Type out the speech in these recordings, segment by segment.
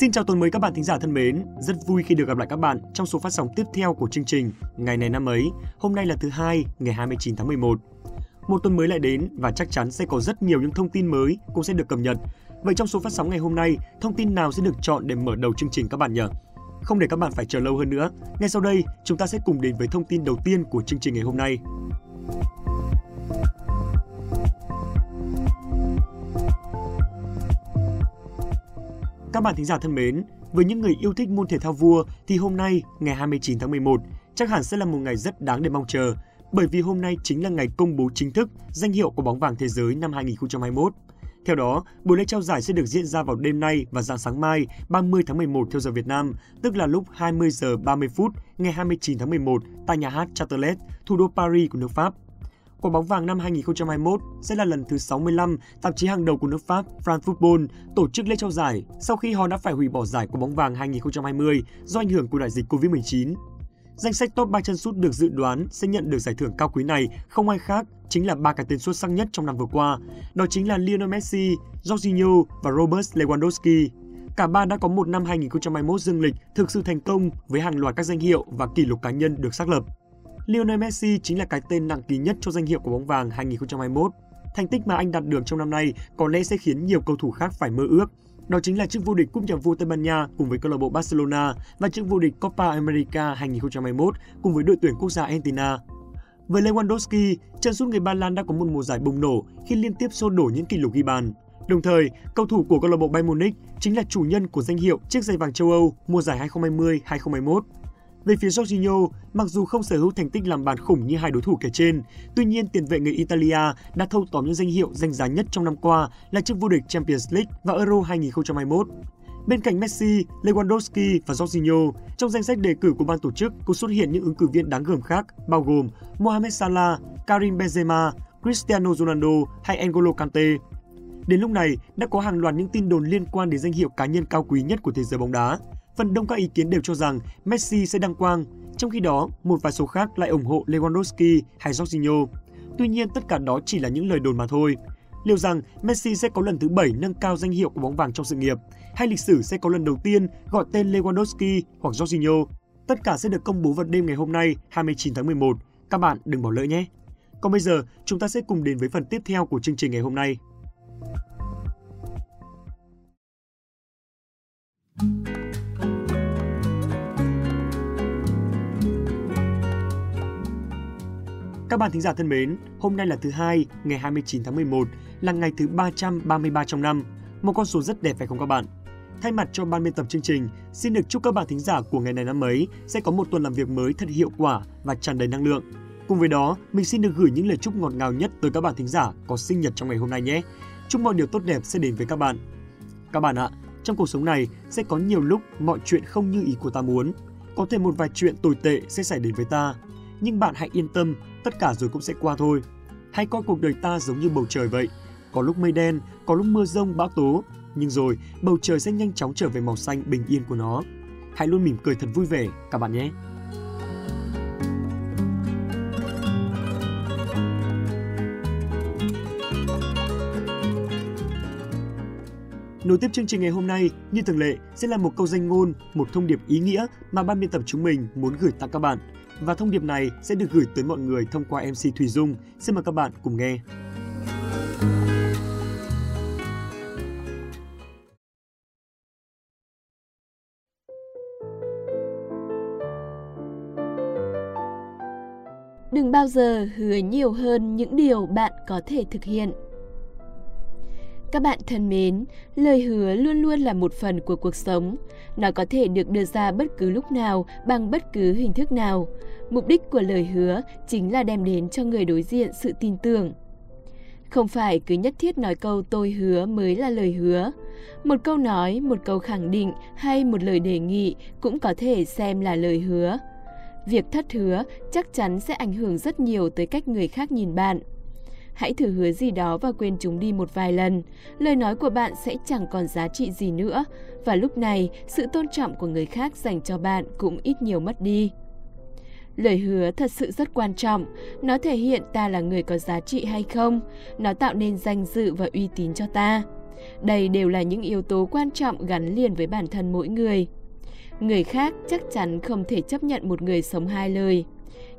Xin chào tuần mới các bạn thính giả thân mến, rất vui khi được gặp lại các bạn trong số phát sóng tiếp theo của chương trình Ngày này năm ấy. Hôm nay là thứ hai, ngày 29 tháng 11. Một tuần mới lại đến và chắc chắn sẽ có rất nhiều những thông tin mới cũng sẽ được cập nhật. Vậy trong số phát sóng ngày hôm nay, thông tin nào sẽ được chọn để mở đầu chương trình các bạn nhỉ? Không để các bạn phải chờ lâu hơn nữa, ngay sau đây chúng ta sẽ cùng đến với thông tin đầu tiên của chương trình ngày hôm nay. Các bạn thính giả thân mến, với những người yêu thích môn thể thao vua thì hôm nay, ngày 29 tháng 11, chắc hẳn sẽ là một ngày rất đáng để mong chờ, bởi vì hôm nay chính là ngày công bố chính thức danh hiệu của bóng vàng thế giới năm 2021. Theo đó, buổi lễ trao giải sẽ được diễn ra vào đêm nay và rạng sáng mai, 30 tháng 11 theo giờ Việt Nam, tức là lúc 20 giờ 30 phút ngày 29 tháng 11 tại nhà hát Châtelet, thủ đô Paris của nước Pháp. Quả bóng vàng năm 2021 sẽ là lần thứ 65 tạp chí hàng đầu của nước Pháp France Football tổ chức lễ trao giải sau khi họ đã phải hủy bỏ giải Quả bóng vàng 2020 do ảnh hưởng của đại dịch Covid-19. Danh sách top 3 chân sút được dự đoán sẽ nhận được giải thưởng cao quý này không ai khác chính là ba cái tên xuất sắc nhất trong năm vừa qua, đó chính là Lionel Messi, Jorginho và Robert Lewandowski. Cả ba đã có một năm 2021 dương lịch thực sự thành công với hàng loạt các danh hiệu và kỷ lục cá nhân được xác lập. Lionel Messi chính là cái tên nặng ký nhất cho danh hiệu của bóng vàng 2021. Thành tích mà anh đạt được trong năm nay có lẽ sẽ khiến nhiều cầu thủ khác phải mơ ước. Đó chính là chức vô địch Cúp nhà vua Tây Ban Nha cùng với câu lạc bộ Barcelona và chức vô địch Copa America 2021 cùng với đội tuyển quốc gia Argentina. Với Lewandowski, chân sút người Ba Lan đã có một mùa giải bùng nổ khi liên tiếp xô đổ những kỷ lục ghi bàn. Đồng thời, cầu thủ của câu lạc bộ Bayern Munich chính là chủ nhân của danh hiệu chiếc giày vàng châu Âu mùa giải 2020-2021. Về phía Jorginho, mặc dù không sở hữu thành tích làm bàn khủng như hai đối thủ kể trên, tuy nhiên tiền vệ người Italia đã thâu tóm những danh hiệu danh giá nhất trong năm qua là chức vô địch Champions League và Euro 2021. Bên cạnh Messi, Lewandowski và Jorginho, trong danh sách đề cử của ban tổ chức cũng xuất hiện những ứng cử viên đáng gờm khác bao gồm Mohamed Salah, Karim Benzema, Cristiano Ronaldo hay Angelo Kanté. Đến lúc này, đã có hàng loạt những tin đồn liên quan đến danh hiệu cá nhân cao quý nhất của thế giới bóng đá. Phần đông các ý kiến đều cho rằng Messi sẽ đăng quang, trong khi đó một vài số khác lại ủng hộ Lewandowski hay Jorginho. Tuy nhiên tất cả đó chỉ là những lời đồn mà thôi. Liệu rằng Messi sẽ có lần thứ 7 nâng cao danh hiệu của bóng vàng trong sự nghiệp, hay lịch sử sẽ có lần đầu tiên gọi tên Lewandowski hoặc Jorginho? Tất cả sẽ được công bố vào đêm ngày hôm nay 29 tháng 11, các bạn đừng bỏ lỡ nhé! Còn bây giờ chúng ta sẽ cùng đến với phần tiếp theo của chương trình ngày hôm nay. Các bạn thính giả thân mến, hôm nay là thứ hai, ngày 29 tháng 11, là ngày thứ 333 trong năm. Một con số rất đẹp phải không các bạn? Thay mặt cho ban biên tập chương trình, xin được chúc các bạn thính giả của ngày này năm ấy sẽ có một tuần làm việc mới thật hiệu quả và tràn đầy năng lượng. Cùng với đó, mình xin được gửi những lời chúc ngọt ngào nhất tới các bạn thính giả có sinh nhật trong ngày hôm nay nhé. Chúc mọi điều tốt đẹp sẽ đến với các bạn. Các bạn ạ, trong cuộc sống này sẽ có nhiều lúc mọi chuyện không như ý của ta muốn. Có thể một vài chuyện tồi tệ sẽ xảy đến với ta. Nhưng bạn hãy yên tâm, tất cả rồi cũng sẽ qua thôi. Hãy coi cuộc đời ta giống như bầu trời vậy. Có lúc mây đen, có lúc mưa rông, bão tố. Nhưng rồi, bầu trời sẽ nhanh chóng trở về màu xanh bình yên của nó. Hãy luôn mỉm cười thật vui vẻ, các bạn nhé! Nối tiếp chương trình ngày hôm nay, như thường lệ, sẽ là một câu danh ngôn, một thông điệp ý nghĩa mà ban biên tập chúng mình muốn gửi tặng các bạn. Và thông điệp này sẽ được gửi tới mọi người thông qua MC Thùy Dung. Xin mời các bạn cùng nghe. Đừng bao giờ hứa nhiều hơn những điều bạn có thể thực hiện. Các bạn thân mến, lời hứa luôn luôn là một phần của cuộc sống. Nó có thể được đưa ra bất cứ lúc nào, bằng bất cứ hình thức nào. Mục đích của lời hứa chính là đem đến cho người đối diện sự tin tưởng. Không phải cứ nhất thiết nói câu tôi hứa mới là lời hứa. Một câu nói, một câu khẳng định hay một lời đề nghị cũng có thể xem là lời hứa. Việc thất hứa chắc chắn sẽ ảnh hưởng rất nhiều tới cách người khác nhìn bạn. Hãy thử hứa gì đó và quên chúng đi một vài lần. Lời nói của bạn sẽ chẳng còn giá trị gì nữa. Và lúc này, sự tôn trọng của người khác dành cho bạn cũng ít nhiều mất đi. Lời hứa thật sự rất quan trọng. Nó thể hiện ta là người có giá trị hay không. Nó tạo nên danh dự và uy tín cho ta. Đây đều là những yếu tố quan trọng gắn liền với bản thân mỗi người. Người khác chắc chắn không thể chấp nhận một người sống hai lời.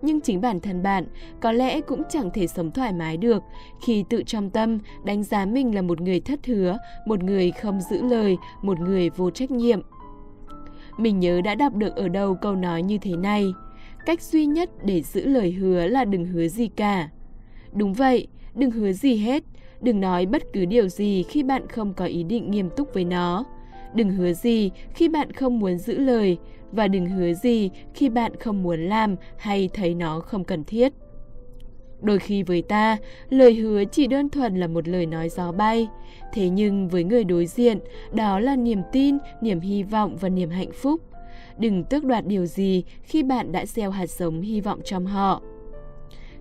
Nhưng chính bản thân bạn có lẽ cũng chẳng thể sống thoải mái được khi tự trong tâm đánh giá mình là một người thất hứa, một người không giữ lời, một người vô trách nhiệm. Mình nhớ đã đọc được ở đâu câu nói như thế này: cách duy nhất để giữ lời hứa là đừng hứa gì cả. Đúng vậy, đừng hứa gì hết, đừng nói bất cứ điều gì khi bạn không có ý định nghiêm túc với nó. Đừng hứa gì khi bạn không muốn giữ lời và đừng hứa gì khi bạn không muốn làm hay thấy nó không cần thiết. Đôi khi với ta, lời hứa chỉ đơn thuần là một lời nói gió bay. Thế nhưng với người đối diện, đó là niềm tin, niềm hy vọng và niềm hạnh phúc. Đừng tước đoạt điều gì khi bạn đã gieo hạt giống hy vọng trong họ.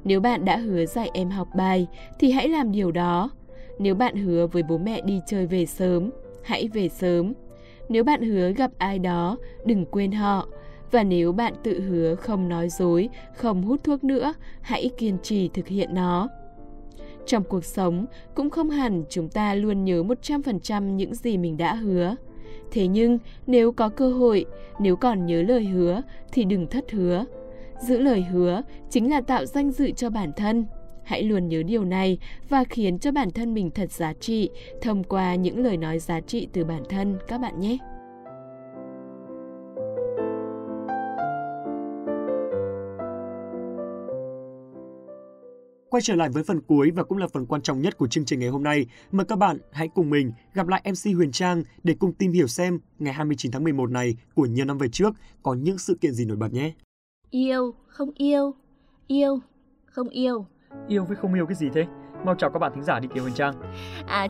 Nếu bạn đã hứa dạy em học bài thì hãy làm điều đó. Nếu bạn hứa với bố mẹ đi chơi về sớm, hãy về sớm. Nếu bạn hứa gặp ai đó, đừng quên họ. Và nếu bạn tự hứa không nói dối, không hút thuốc nữa, hãy kiên trì thực hiện nó. Trong cuộc sống, cũng không hẳn chúng ta luôn nhớ 100% những gì mình đã hứa. Thế nhưng, nếu có cơ hội, nếu còn nhớ lời hứa, thì đừng thất hứa. Giữ lời hứa chính là tạo danh dự cho bản thân. Hãy luôn nhớ điều này và khiến cho bản thân mình thật giá trị thông qua những lời nói giá trị từ bản thân các bạn nhé. Quay trở lại với phần cuối và cũng là phần quan trọng nhất của chương trình ngày hôm nay. Mời các bạn hãy cùng mình gặp lại MC Huyền Trang để cùng tìm hiểu xem ngày 29 tháng 11 này của nhiều năm về trước có những sự kiện gì nổi bật nhé. Yêu, không yêu, yêu, không yêu. Yêu với không yêu cái gì thế? Mau chào các bạn thính giả đi kìa Huyền Trang.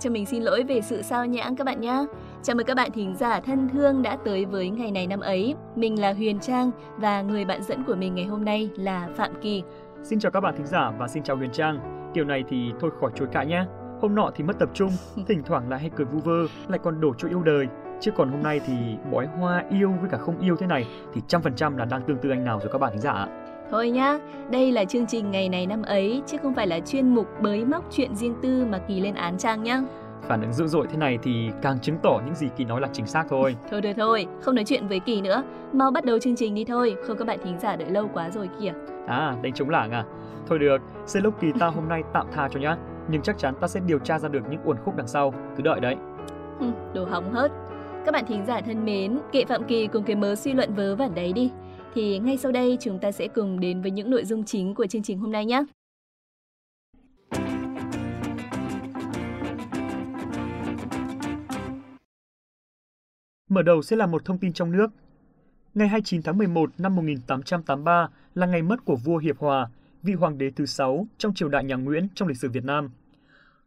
Cho mình xin lỗi về sự sao nhãng các bạn nhá. Chào mừng các bạn thính giả thân thương đã tới với ngày này năm ấy. Mình là Huyền Trang và người bạn dẫn của mình ngày hôm nay là Phạm Kỳ. Xin chào các bạn thính giả và xin chào Huyền Trang. Điều này thì thôi khỏi chối cãi nhá. Hôm nọ thì mất tập trung, thỉnh thoảng lại hay cười vu vơ, lại còn đổ chỗ yêu đời. Chứ còn hôm nay thì bói hoa yêu với cả không yêu thế này thì 100% là đang tương tư anh nào rồi các bạn thính giả ạ. Thôi nhá, đây là chương trình ngày này năm ấy chứ không phải là chuyên mục bới móc chuyện riêng tư mà Kỳ lên án Trang nhá. Phản ứng dữ dội thế này thì càng chứng tỏ những gì Kỳ nói là chính xác thôi. Thôi, không nói chuyện với Kỳ nữa, mau bắt đầu chương trình đi thôi, không các bạn thính giả đợi lâu quá rồi kìa. Đánh trống lảng à? Thôi được, xe lốc Kỳ ta hôm nay tạm tha cho nhá, nhưng chắc chắn ta sẽ điều tra ra được những uẩn khúc đằng sau, cứ đợi đấy. Đồ hỏng hớt. Các bạn thính giả thân mến, kệ Phạm Kỳ cùng cái mớ suy luận vớ vẩn đấy đi. Thì ngay sau đây chúng ta sẽ cùng đến với những nội dung chính của chương trình hôm nay nhé. Mở đầu sẽ là một thông tin trong nước. Ngày 29 tháng 11 năm 1883 là ngày mất của vua Hiệp Hòa, vị hoàng đế thứ 6 trong triều đại nhà Nguyễn trong lịch sử Việt Nam.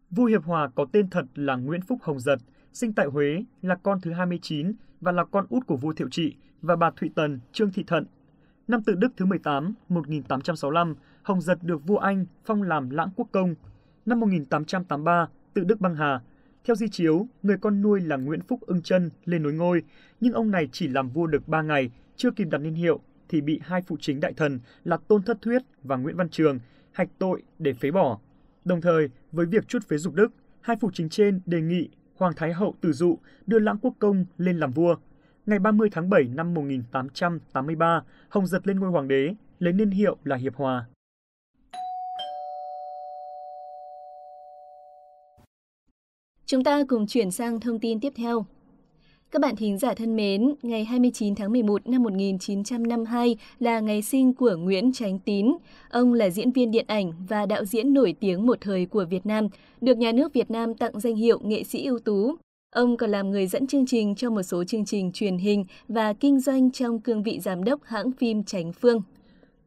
Vua Hiệp Hòa có tên thật là Nguyễn Phúc Hồng Dật, sinh tại Huế, là con thứ 29 và là con út của vua Thiệu Trị và bà Thụy Tần, Trương Thị Thận. Năm tự Đức thứ 18, 1865, Hồng Dật được vua Anh phong làm Lãng Quốc Công. Năm 1883, tự Đức băng hà. Theo di chiếu, người con nuôi là Nguyễn Phúc Ưng Chân lên nối ngôi, nhưng ông này chỉ làm vua được 3 ngày, chưa kịp đặt niên hiệu thì bị hai phụ chính đại thần là Tôn Thất Thuyết và Nguyễn Văn Trường hạch tội để phế bỏ. Đồng thời, với việc trút phế dục đức, hai phụ chính trên đề nghị Hoàng Thái Hậu Từ Dụ đưa Lãng Quốc Công lên làm vua. Ngày 30 tháng 7 năm 1883, Hồng Dật lên ngôi hoàng đế, lấy niên hiệu là Hiệp Hòa. Chúng ta cùng chuyển sang thông tin tiếp theo. Các bạn thính giả thân mến, ngày 29 tháng 11 năm 1952 là ngày sinh của Nguyễn Chánh Tín. Ông là diễn viên điện ảnh và đạo diễn nổi tiếng một thời của Việt Nam, được nhà nước Việt Nam tặng danh hiệu nghệ sĩ ưu tú. Ông còn làm người dẫn chương trình cho một số chương trình truyền hình và kinh doanh trong cương vị giám đốc hãng phim Tránh Phương.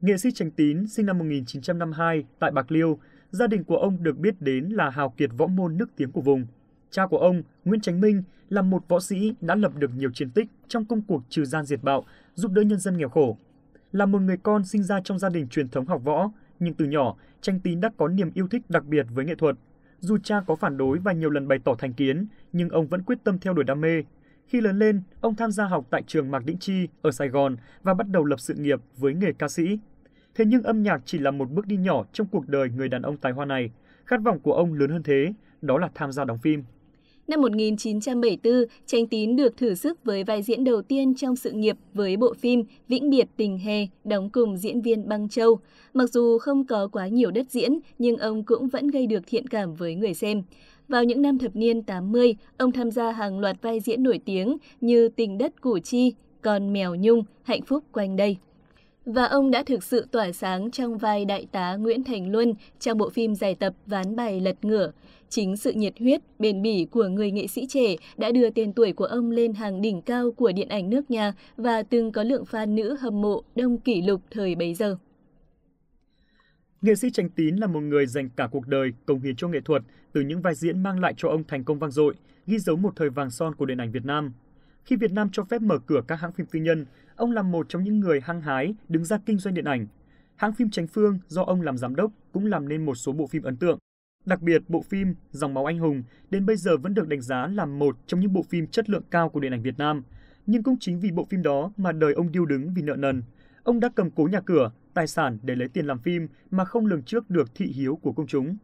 Nghệ sĩ Chánh Tín sinh năm 1952 tại Bạc Liêu. Gia đình của ông được biết đến là hào kiệt võ môn nước tiếng của vùng. Cha của ông, Nguyễn Chánh Minh, là một võ sĩ đã lập được nhiều chiến tích trong công cuộc trừ gian diệt bạo, giúp đỡ nhân dân nghèo khổ. Là một người con sinh ra trong gia đình truyền thống học võ, nhưng từ nhỏ, Chánh Tín đã có niềm yêu thích đặc biệt với nghệ thuật. Dù cha có phản đối và nhiều lần bày tỏ thành kiến, nhưng ông vẫn quyết tâm theo đuổi đam mê. Khi lớn lên, ông tham gia học tại trường Mạc Đĩnh Chi ở Sài Gòn và bắt đầu lập sự nghiệp với nghề ca sĩ. Thế nhưng âm nhạc chỉ là một bước đi nhỏ trong cuộc đời người đàn ông tài hoa này. Khát vọng của ông lớn hơn thế, đó là tham gia đóng phim. Năm 1974, Chánh Tín được thử sức với vai diễn đầu tiên trong sự nghiệp với bộ phim Vĩnh biệt tình hè, đóng cùng diễn viên Băng Châu. Mặc dù không có quá nhiều đất diễn, nhưng ông cũng vẫn gây được thiện cảm với người xem. Vào những năm thập niên 80, ông tham gia hàng loạt vai diễn nổi tiếng như Tình đất Củ Chi, Con mèo Nhung, Hạnh phúc quanh đây. Và ông đã thực sự tỏa sáng trong vai đại tá Nguyễn Thành Luân trong bộ phim dài tập Ván bài lật ngửa. Chính sự nhiệt huyết, bền bỉ của người nghệ sĩ trẻ đã đưa tên tuổi của ông lên hàng đỉnh cao của điện ảnh nước nhà và từng có lượng fan nữ hâm mộ đông kỷ lục thời bấy giờ. Nghệ sĩ Chánh Tín là một người dành cả cuộc đời cống hiến cho nghệ thuật, từ những vai diễn mang lại cho ông thành công vang dội, ghi dấu một thời vàng son của điện ảnh Việt Nam. Khi Việt Nam cho phép mở cửa các hãng phim tư nhân, ông là một trong những người hăng hái đứng ra kinh doanh điện ảnh. Hãng phim Tránh Phương do ông làm giám đốc cũng làm nên một số bộ phim ấn tượng. Đặc biệt, bộ phim Dòng máu anh hùng đến bây giờ vẫn được đánh giá là một trong những bộ phim chất lượng cao của điện ảnh Việt Nam. Nhưng cũng chính vì bộ phim đó mà đời ông điêu đứng vì nợ nần. Ông đã cầm cố nhà cửa, tài sản để lấy tiền làm phim mà không lường trước được thị hiếu của công chúng.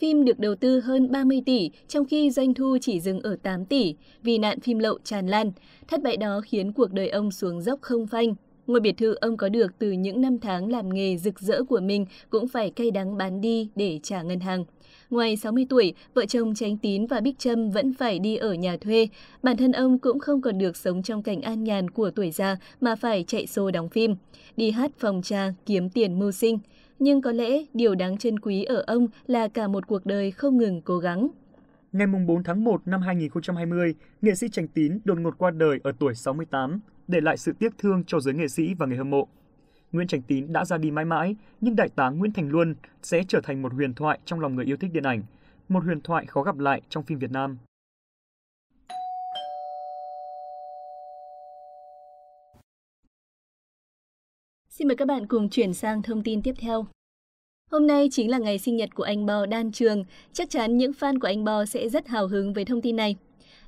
Phim được đầu tư hơn 30 tỷ, trong khi doanh thu chỉ dừng ở 8 tỷ, vì nạn phim lậu tràn lan. Thất bại đó khiến cuộc đời ông xuống dốc không phanh. Ngôi biệt thự ông có được từ những năm tháng làm nghề rực rỡ của mình cũng phải cay đắng bán đi để trả ngân hàng. Ngoài 60 tuổi, vợ chồng Chánh Tín và Bích Trâm vẫn phải đi ở nhà thuê. Bản thân ông cũng không còn được sống trong cảnh an nhàn của tuổi già mà phải chạy xô đóng phim, đi hát phòng trà kiếm tiền mưu sinh. Nhưng có lẽ điều đáng trân quý ở ông là cả một cuộc đời không ngừng cố gắng. Ngày 4 tháng 1 năm 2020, nghệ sĩ Chánh Tín đột ngột qua đời ở tuổi 68, để lại sự tiếc thương cho giới nghệ sĩ và người hâm mộ. Nguyễn Chánh Tín đã ra đi mãi mãi, nhưng đại tá Nguyễn Thành Luân sẽ trở thành một huyền thoại trong lòng người yêu thích điện ảnh, một huyền thoại khó gặp lại trong phim Việt Nam. Xin mời các bạn cùng chuyển sang thông tin tiếp theo. Hôm nay chính là ngày sinh nhật của anh Bo Đan Trường. Chắc chắn những fan của anh Bo sẽ rất hào hứng với thông tin này.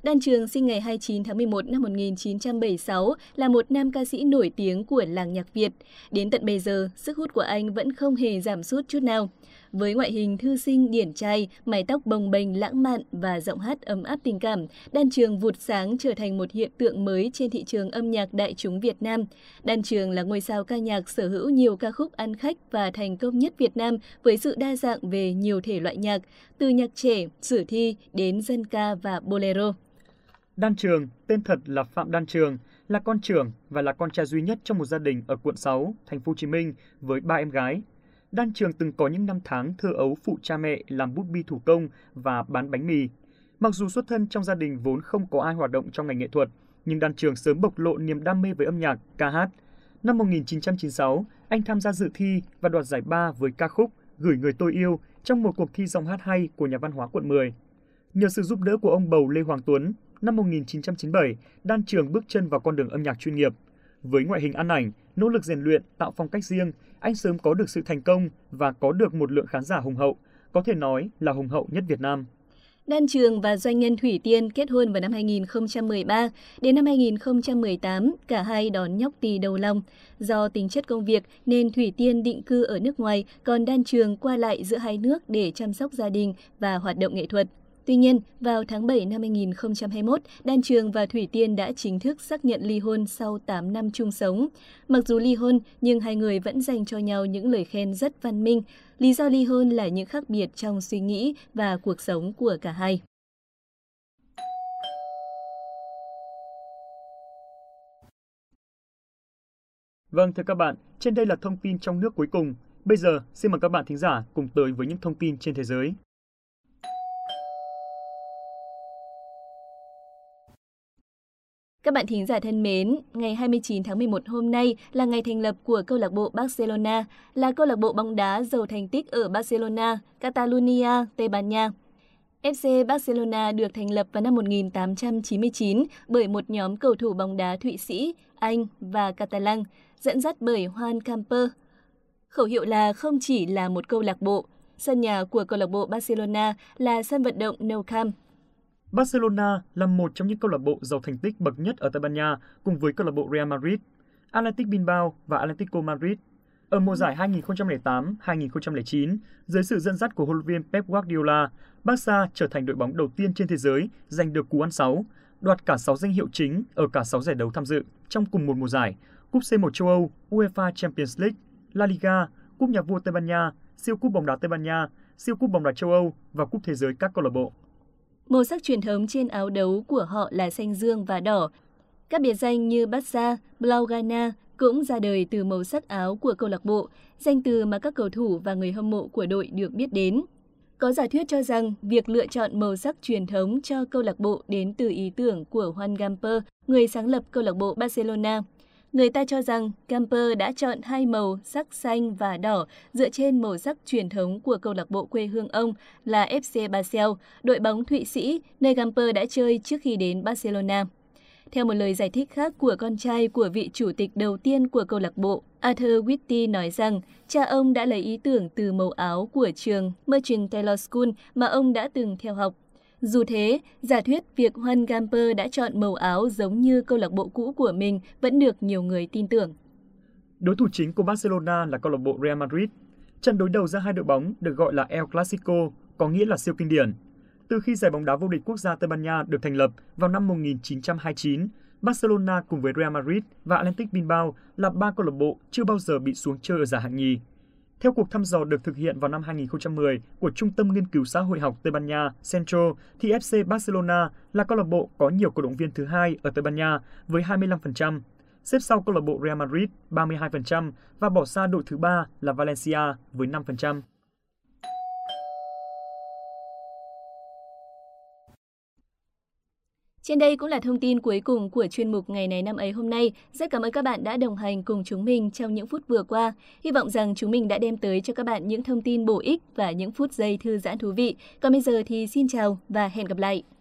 Đan Trường sinh ngày 29 tháng 11 năm 1976, là một nam ca sĩ nổi tiếng của làng nhạc Việt. Đến tận bây giờ, sức hút của anh vẫn không hề giảm sút chút nào. Với ngoại hình thư sinh điển trai, mái tóc bồng bềnh lãng mạn và giọng hát ấm áp tình cảm, Đan Trường vụt sáng trở thành một hiện tượng mới trên thị trường âm nhạc đại chúng Việt Nam. Đan Trường là ngôi sao ca nhạc sở hữu nhiều ca khúc ăn khách và thành công nhất Việt Nam với sự đa dạng về nhiều thể loại nhạc, từ nhạc trẻ, sử thi đến dân ca và bolero. Đan Trường, tên thật là Phạm Đan Trường, là con trưởng và là con trai duy nhất trong một gia đình ở quận 6, thành phố Hồ Chí Minh với 3 em gái. Đan Trường từng có những năm tháng thơ ấu phụ cha mẹ làm bút bi thủ công và bán bánh mì. Mặc dù xuất thân trong gia đình vốn không có ai hoạt động trong ngành nghệ thuật, nhưng Đan Trường sớm bộc lộ niềm đam mê với âm nhạc, ca hát. Năm 1996, anh tham gia dự thi và đoạt giải ba với ca khúc Gửi người tôi yêu trong một cuộc thi giọng hát hay của nhà văn hóa quận 10. Nhờ sự giúp đỡ của ông bầu Lê Hoàng Tuấn, năm 1997, Đan Trường bước chân vào con đường âm nhạc chuyên nghiệp. Với ngoại hình ăn ảnh, nỗ lực rèn luyện, tạo phong cách riêng, anh sớm có được sự thành công và có được một lượng khán giả hùng hậu, có thể nói là hùng hậu nhất Việt Nam. Đan Trường và doanh nhân Thủy Tiên kết hôn vào năm 2013. Đến năm 2018, cả hai đón nhóc tì đầu lòng. Do tính chất công việc nên Thủy Tiên định cư ở nước ngoài, còn Đan Trường qua lại giữa hai nước để chăm sóc gia đình và hoạt động nghệ thuật. Tuy nhiên, vào tháng 7 năm 2021, Đan Trường và Thủy Tiên đã chính thức xác nhận ly hôn sau 8 năm chung sống. Mặc dù ly hôn, nhưng hai người vẫn dành cho nhau những lời khen rất văn minh. Lý do ly hôn là những khác biệt trong suy nghĩ và cuộc sống của cả hai. Vâng, thưa các bạn, trên đây là thông tin trong nước cuối cùng. Bây giờ, xin mời các bạn thính giả cùng tới với những thông tin trên thế giới. Các bạn thính giả thân mến, ngày 29 tháng 11 hôm nay là ngày thành lập của câu lạc bộ Barcelona, là câu lạc bộ bóng đá giàu thành tích ở Barcelona, Catalonia, Tây Ban Nha. FC Barcelona được thành lập vào năm 1899 bởi một nhóm cầu thủ bóng đá Thụy Sĩ, Anh và Catalan, dẫn dắt bởi Joan Gamper. Khẩu hiệu là không chỉ là một câu lạc bộ, sân nhà của câu lạc bộ Barcelona là sân vận động Nou Camp. Barcelona là một trong những câu lạc bộ giàu thành tích bậc nhất ở Tây Ban Nha cùng với câu lạc bộ Real Madrid, Athletic Bilbao và Atletico Madrid. Ở mùa giải 2008-2009, dưới sự dẫn dắt của huấn luyện viên Pep Guardiola, Barca trở thành đội bóng đầu tiên trên thế giới giành được cú ăn 6, đoạt cả 6 danh hiệu chính ở cả 6 giải đấu tham dự trong cùng một mùa giải: Cúp C1 châu Âu, UEFA Champions League, La Liga, Cúp Nhà vua Tây Ban Nha, Siêu cúp bóng đá Tây Ban Nha, Siêu cúp bóng đá châu Âu và Cúp Thế giới các câu lạc bộ. Màu sắc truyền thống trên áo đấu của họ là xanh dương và đỏ. Các biệt danh như Barca, Blaugrana cũng ra đời từ màu sắc áo của câu lạc bộ, danh từ mà các cầu thủ và người hâm mộ của đội được biết đến. Có giả thuyết cho rằng việc lựa chọn màu sắc truyền thống cho câu lạc bộ đến từ ý tưởng của Joan Gamper, người sáng lập câu lạc bộ Barcelona. Người ta cho rằng Gamper đã chọn hai màu sắc xanh và đỏ dựa trên màu sắc truyền thống của câu lạc bộ quê hương ông là FC Basel, đội bóng Thụy Sĩ, nơi Gamper đã chơi trước khi đến Barcelona. Theo một lời giải thích khác của con trai của vị chủ tịch đầu tiên của câu lạc bộ, Arthur Whitty nói rằng cha ông đã lấy ý tưởng từ màu áo của trường Merchant Taylor School mà ông đã từng theo học. Dù thế, giả thuyết việc Joan Gamper đã chọn màu áo giống như câu lạc bộ cũ của mình vẫn được nhiều người tin tưởng. Đối thủ chính của Barcelona là câu lạc bộ Real Madrid. Trận đối đầu giữa hai đội bóng được gọi là El Clasico, có nghĩa là siêu kinh điển. Từ khi giải bóng đá vô địch quốc gia Tây Ban Nha được thành lập vào năm 1929, Barcelona cùng với Real Madrid và Athletic Bilbao là ba câu lạc bộ chưa bao giờ bị xuống chơi ở giải hạng nhì. Theo cuộc thăm dò được thực hiện vào năm 2010 của Trung tâm Nghiên cứu Xã hội học Tây Ban Nha Centro, thì FC Barcelona là câu lạc bộ có nhiều cổ động viên thứ hai ở Tây Ban Nha với 25%, xếp sau câu lạc bộ Real Madrid 32% và bỏ xa đội thứ ba là Valencia với 5%. Trên đây cũng là thông tin cuối cùng của chuyên mục Ngày này năm ấy hôm nay. Rất cảm ơn các bạn đã đồng hành cùng chúng mình trong những phút vừa qua. Hy vọng rằng chúng mình đã đem tới cho các bạn những thông tin bổ ích và những phút giây thư giãn thú vị. Còn bây giờ thì xin chào và hẹn gặp lại!